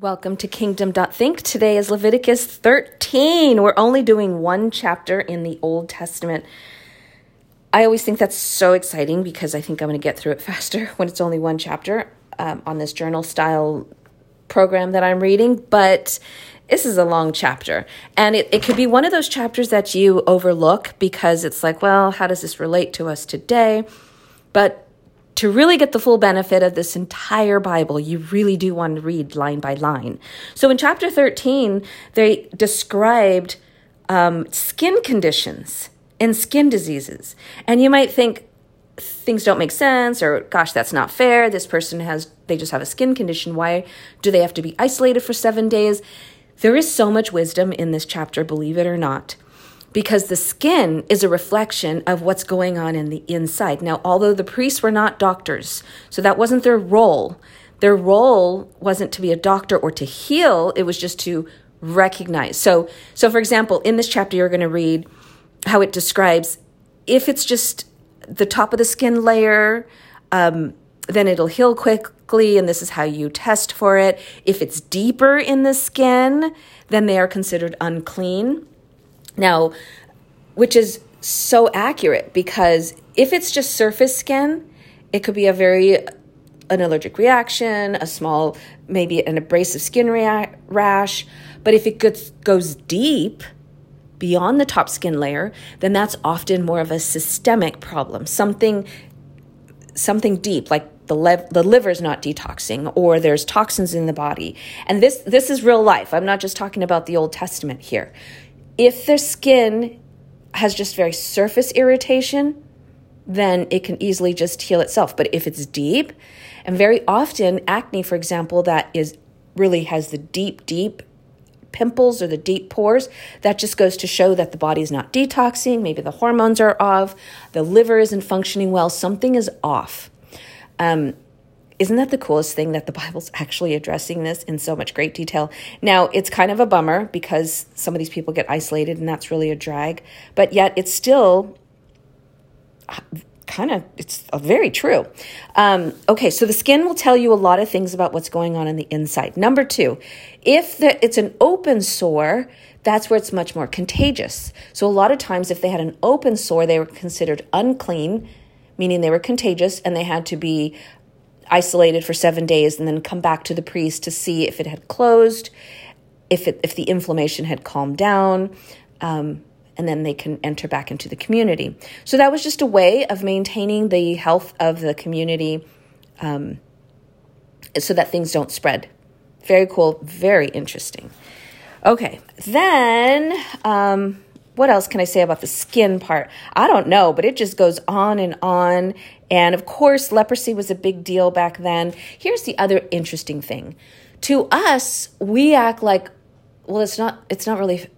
Welcome to Kingdom.Think. Today is Leviticus 13. We're only doing one chapter in the Old Testament. I always think that's so exciting because I think I'm going to get through it faster when it's only one chapter on this journal style program that I'm reading. But this is a long chapter, and it could be one of those chapters that you overlook because it's like, well, how does this relate to us today? But to really get the full benefit of this entire Bible, you really do want to read line by line. So in chapter 13, they described skin conditions and skin diseases. And you might think things don't make sense, or gosh, that's not fair. This person they just have a skin condition. Why do they have to be isolated for 7 days? There is so much wisdom in this chapter, believe it or not, because the skin is a reflection of what's going on in the inside. Now, although the priests were not doctors, so that wasn't their role. Their role wasn't to be a doctor or to heal. It was just to recognize. So for example, in this chapter, you're going to read how it describes if it's just the top of the skin layer, then it'll heal quickly, and this is how you test for it. If it's deeper in the skin, then they are considered unclean. Now, which is so accurate, because if it's just surface skin, it could be an allergic reaction, maybe an abrasive skin rash. But if it goes deep beyond the top skin layer, then that's often more of a systemic problem, something deep, like the liver's not detoxing, or there's toxins in the body. And this is real life. I'm not just talking about the Old Testament here. If their skin has just very surface irritation, then it can easily just heal itself. But if it's deep, and very often acne, for example, that is really has the deep pimples or the deep pores, that just goes to show that the body's not detoxing. Maybe the hormones are off, the liver isn't functioning well, something is off. Isn't that the coolest thing that the Bible's actually addressing this in so much great detail? Now, it's kind of a bummer because some of these people get isolated, and that's really a drag, but yet it's still it's very true. Okay, so the skin will tell you a lot of things about what's going on in the inside. Number two, if it's an open sore, that's where it's much more contagious. So a lot of times if they had an open sore, they were considered unclean, meaning they were contagious, and they had to be isolated for 7 days and then come back to the priest to see if it had closed, if the inflammation had calmed down, and then they can enter back into the community. So that was just a way of maintaining the health of the community so that things don't spread. Very cool, very interesting. Okay, then what else can I say about the skin part? I don't know, but it just goes on. And of course, leprosy was a big deal back then. Here's the other interesting thing. To us, we act like, well, it's not really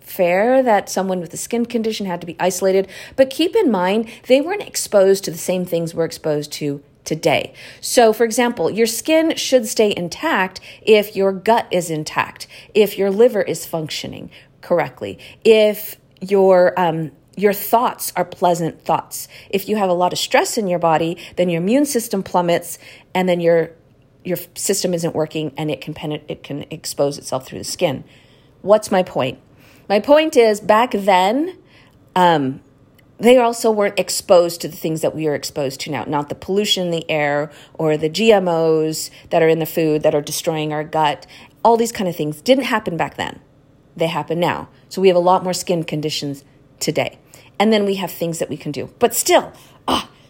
fair that someone with a skin condition had to be isolated. But keep in mind, they weren't exposed to the same things we're exposed to today. So for example, your skin should stay intact if your gut is intact, if your liver is functioning correctly, if your thoughts are pleasant thoughts. If you have a lot of stress in your body, then your immune system plummets, and then your system isn't working, and it can expose itself through the skin. What's my point? My point is, back then, they also weren't exposed to the things that we are exposed to now, not the pollution in the air or the GMOs that are in the food that are destroying our gut. All these kind of things didn't happen back then. They happen now. So we have a lot more skin conditions today. And then we have things that we can do. But still,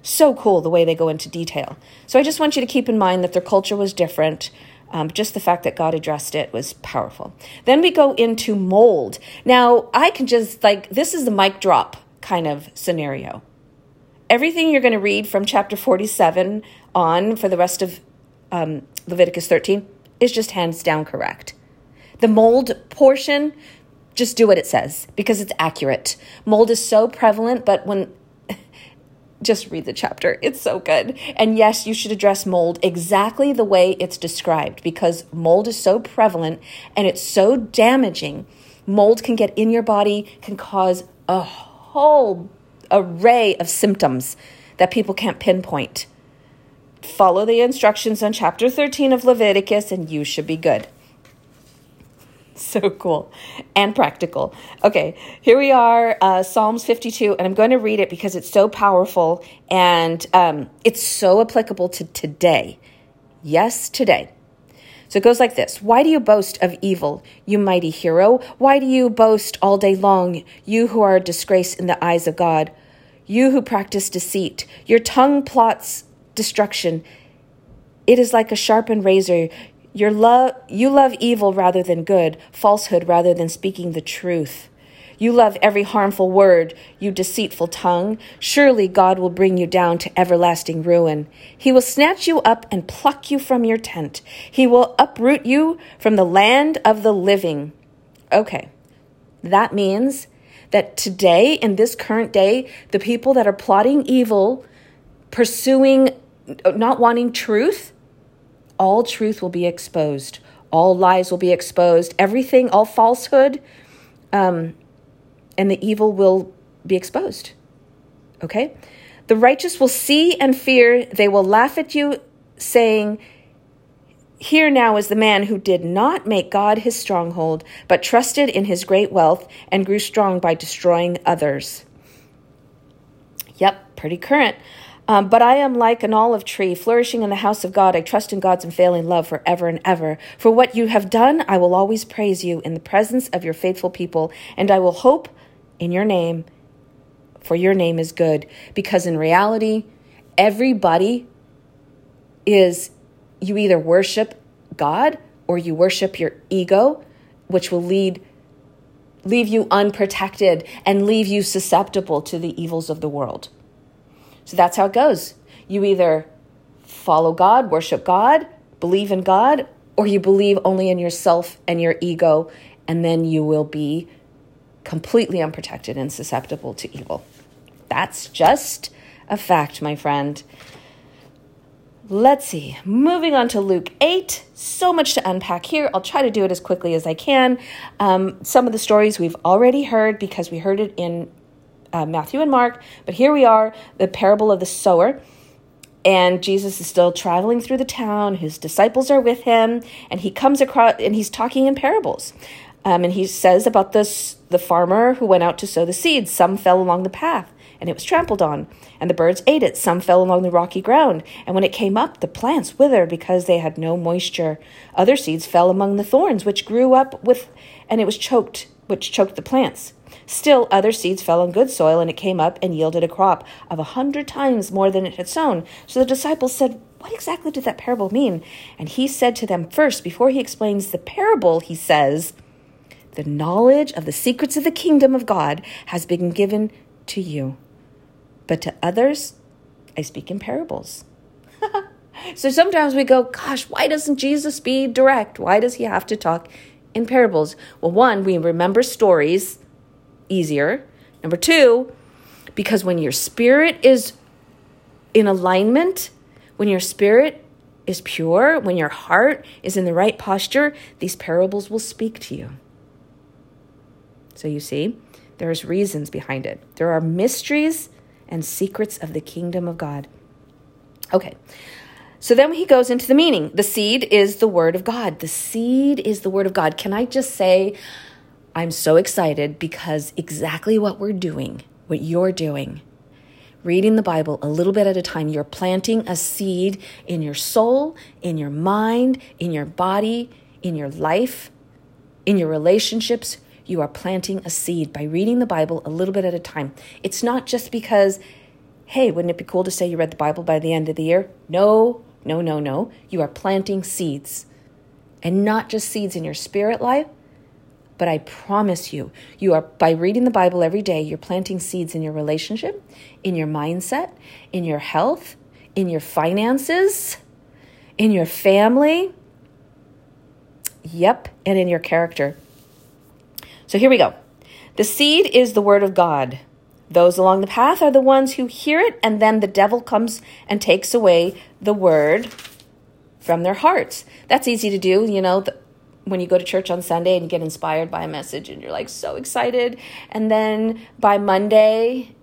so cool the way they go into detail. So I just want you to keep in mind that their culture was different. Just the fact that God addressed it was powerful. Then we go into mold. Now, I can just this is the mic drop kind of scenario. Everything you're going to read from chapter 47 on for the rest of Leviticus 13 is just hands down correct. The mold portion, just do what it says because it's accurate. Mold is so prevalent, but just read the chapter. It's so good. And yes, you should address mold exactly the way it's described because mold is so prevalent and it's so damaging. Mold can get in your body, can cause a whole array of symptoms that people can't pinpoint. Follow the instructions on chapter 13 of Leviticus and you should be good. So cool and practical. Okay, here we are, Psalms 52, and I'm going to read it because it's so powerful and it's so applicable to today. Yes, today. So it goes like this. Why do you boast of evil, you mighty hero? Why do you boast all day long, you who are a disgrace in the eyes of God? You who practice deceit, your tongue plots destruction. It is like a sharpened razor. You love evil rather than good, falsehood rather than speaking the truth. You love every harmful word, you deceitful tongue. Surely God will bring you down to everlasting ruin. He will snatch you up and pluck you from your tent. He will uproot you from the land of the living. Okay, that means that today, in this current day, the people that are plotting evil, pursuing, not wanting truth, all truth will be exposed. All lies will be exposed. Everything, all falsehood, and the evil will be exposed, okay? The righteous will see and fear. They will laugh at you, saying, here now is the man who did not make God his stronghold, but trusted in his great wealth and grew strong by destroying others. Yep, pretty current. But I am like an olive tree flourishing in the house of God. I trust in God's unfailing love forever and ever. For what you have done, I will always praise you in the presence of your faithful people, and I will hope in your name, for your name is good. Because in reality, everybody is, you either worship God or you worship your ego, which will leave you unprotected and leave you susceptible to the evils of the world. So that's how it goes. You either follow God, worship God, believe in God, or you believe only in yourself and your ego, and then you will be completely unprotected and susceptible to evil. That's just a fact, my friend. Let's see. Moving on to Luke 8. So much to unpack here. I'll try to do it as quickly as I can. Some of the stories we've already heard because we heard it in Matthew and Mark. But here we are, the parable of the sower. And Jesus is still traveling through the town. His disciples are with him. And he comes across, and he's talking in parables. And he says about the farmer who went out to sow the seeds. Some fell along the path, and it was trampled on, and the birds ate it. Some fell along the rocky ground, and when it came up, the plants withered because they had no moisture. Other seeds fell among the thorns, which grew up with, and it was choked, which choked the plants. Still, other seeds fell on good soil, and it came up and yielded a crop of 100 times more than it had sown. So the disciples said, what exactly did that parable mean? And he said to them first, before he explains the parable, he says, the knowledge of the secrets of the kingdom of God has been given to you, but to others, I speak in parables. So sometimes we go, gosh, why doesn't Jesus be direct? Why does he have to talk in parables? Well, one, we remember stories easier. Number two, because when your spirit is in alignment, when your spirit is pure, when your heart is in the right posture, these parables will speak to you. So you see, there's reasons behind it. There are mysteries and secrets of the kingdom of God. Okay, so then he goes into the meaning. The seed is the word of God. The seed is the word of God. Can I just say, I'm so excited because exactly what we're doing, what you're doing, reading the Bible a little bit at a time, you're planting a seed in your soul, in your mind, in your body, in your life, in your relationships. You are planting a seed by reading the Bible a little bit at a time. It's not just because, hey, wouldn't it be cool to say you read the Bible by the end of the year? No. You are planting seeds, and not just seeds in your spirit life, but I promise you, you are, by reading the Bible every day, you're planting seeds in your relationship, in your mindset, in your health, in your finances, in your family, yep, and in your character. So here we go. The seed is the word of God. Those along the path are the ones who hear it, and then the devil comes and takes away the word from their hearts. That's easy to do, you know, when you go to church on Sunday and you get inspired by a message and you're like so excited. And then by Monday,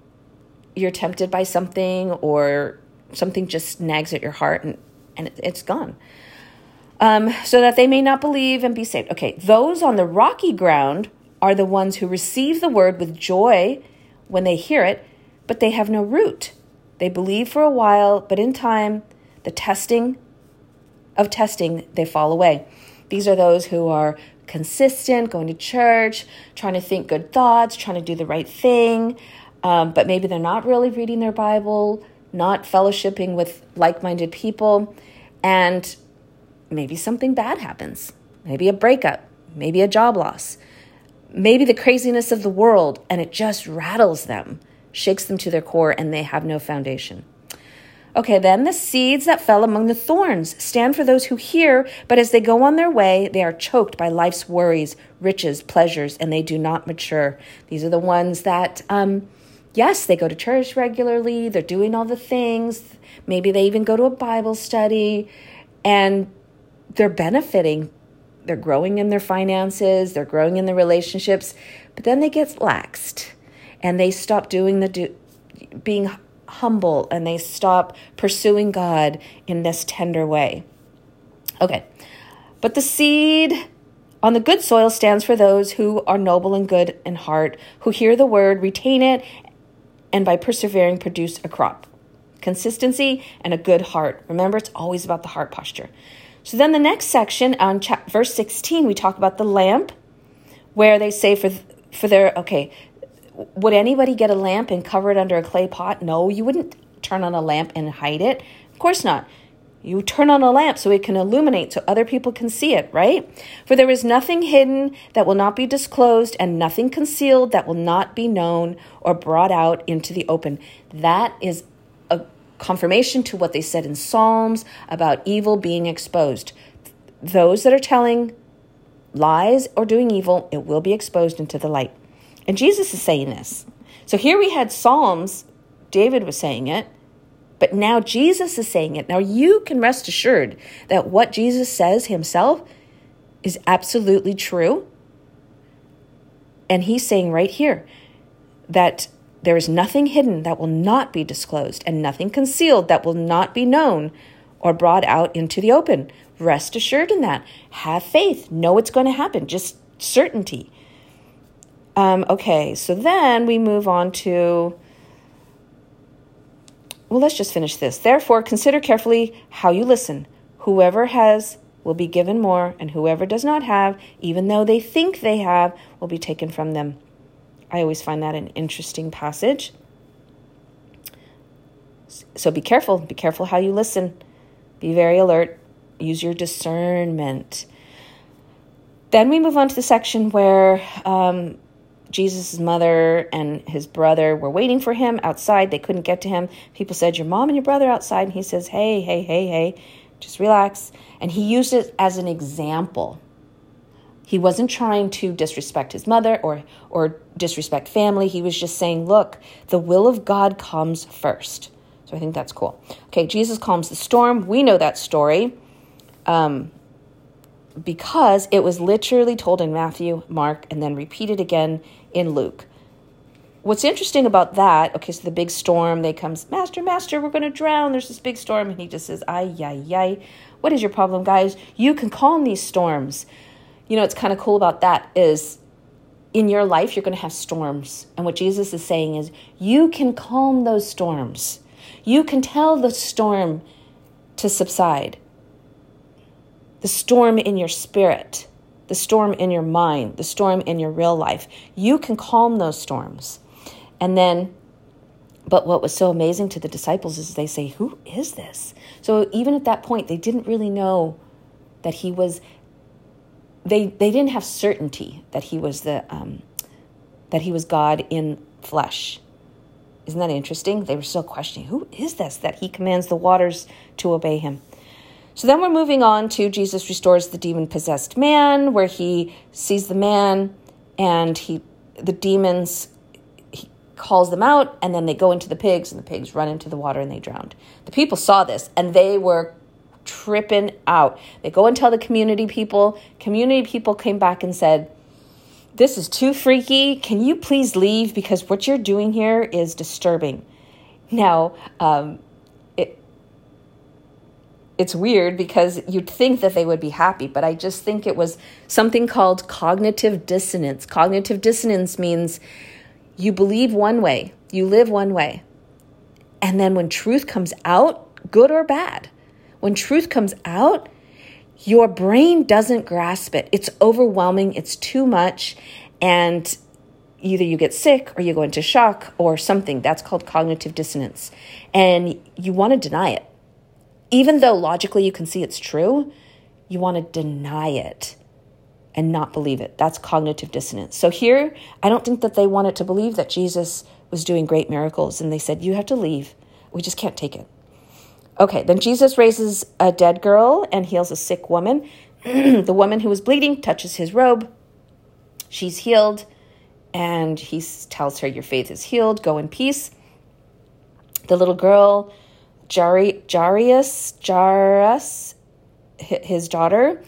you're tempted by something or something just nags at your heart and it's gone. So that they may not believe and be saved. Okay, those on the rocky ground are the ones who receive the word with joy when they hear it, but they have no root. They believe for a while, but in time, the testing, they fall away. These are those who are consistent, going to church, trying to think good thoughts, trying to do the right thing, but maybe they're not really reading their Bible, not fellowshipping with like-minded people, and maybe something bad happens. Maybe a breakup, maybe a job loss, maybe the craziness of the world, and it just rattles them, shakes them to their core, and they have no foundation. Okay, then the seeds that fell among the thorns stand for those who hear, but as they go on their way, they are choked by life's worries, riches, pleasures, and they do not mature. These are the ones that, yes, they go to church regularly, they're doing all the things, maybe they even go to a Bible study, and they're benefiting. They're growing in their finances, they're growing in their relationships, but then they get laxed, and they stop doing being humble, and they stop pursuing God in this tender way. Okay, but the seed on the good soil stands for those who are noble and good in heart, who hear the word, retain it, and by persevering produce a crop. Consistency and a good heart. Remember, it's always about the heart posture. So then the next section on verse 16, we talk about the lamp, where they say for their, okay, would anybody get a lamp and cover it under a clay pot? No, you wouldn't turn on a lamp and hide it. Of course not. You turn on a lamp so it can illuminate so other people can see it, right? For there is nothing hidden that will not be disclosed, and nothing concealed that will not be known or brought out into the open. That is a confirmation to what they said in Psalms about evil being exposed. Those that are telling lies or doing evil, it will be exposed into the light. And Jesus is saying this. So here we had Psalms, David was saying it, but now Jesus is saying it. Now you can rest assured that what Jesus says himself is absolutely true. And he's saying right here that there is nothing hidden that will not be disclosed, and nothing concealed that will not be known or brought out into the open. Rest assured in that. Have faith. Know it's going to happen. Just certainty. Okay, so then we move on to, well, let's just finish this. Therefore, consider carefully how you listen. Whoever has will be given more, and whoever does not have, even though they think they have, will be taken from them. I always find that an interesting passage. So be careful. Be careful how you listen. Be very alert. Use your discernment. Then we move on to the section where Jesus' mother and his brother were waiting for him outside. They couldn't get to him. People said, your mom and your brother outside. And he says, hey, just relax. And he used it as an example. He wasn't trying to disrespect his mother or disrespect family. He was just saying, look, the will of God comes first. So I think that's cool. Okay, Jesus calms the storm. We know that story because it was literally told in Matthew, Mark, and then repeated again in Luke. What's interesting about that, okay, so the big storm, they comes, Master, we're going to drown. There's this big storm. And he just says, ay. What is your problem, guys? You can calm these storms. You know, it's kind of cool about that is in your life, you're going to have storms. And what Jesus is saying is you can calm those storms. You can tell the storm to subside. The storm in your spirit, the storm in your mind, the storm in your real life. You can calm those storms. And then, but what was so amazing to the disciples is they say, who is this? So even at that point, they didn't really know that he was, they didn't have certainty that he was that he was God in flesh. Isn't that interesting? They were still questioning, who is this that he commands the waters to obey him? So then we're moving on to Jesus restores the demon-possessed man, where he sees the man and he calls them out, and then they go into the pigs, and the pigs run into the water and they drowned. The people saw this and they were tripping out. They go and tell the community people. Community people came back and said, this is too freaky. Can you please leave? Because what you're doing here is disturbing. Now, It's weird because you'd think that they would be happy, but I just think it was something called cognitive dissonance. Cognitive dissonance means you believe one way, you live one way. And then when truth comes out, good or bad, when truth comes out, your brain doesn't grasp it. It's overwhelming. It's too much. And either you get sick or you go into shock or something. That's called cognitive dissonance. And you want to deny it. Even though logically you can see it's true, you want to deny it and not believe it. That's cognitive dissonance. So here, I don't think that they wanted to believe that Jesus was doing great miracles. And they said, you have to leave. We just can't take it. Okay, then Jesus raises a dead girl and heals a sick woman. The woman who was bleeding touches his robe. She's healed. And he tells her, your faith is healed. Go in peace. The little girl, Jairus, his daughter,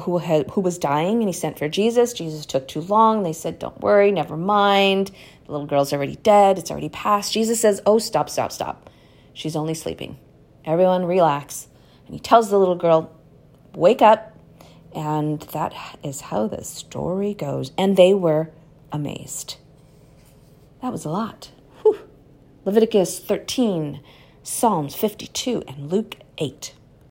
who was dying, and he sent for Jesus. Jesus took too long. They said, don't worry, never mind. The little girl's already dead. It's already past. Jesus says, oh, stop. She's only sleeping. Everyone relax. And he tells the little girl, wake up. And that is how the story goes. And they were amazed. That was a lot. Leviticus 13, Psalms 52, and Luke 8.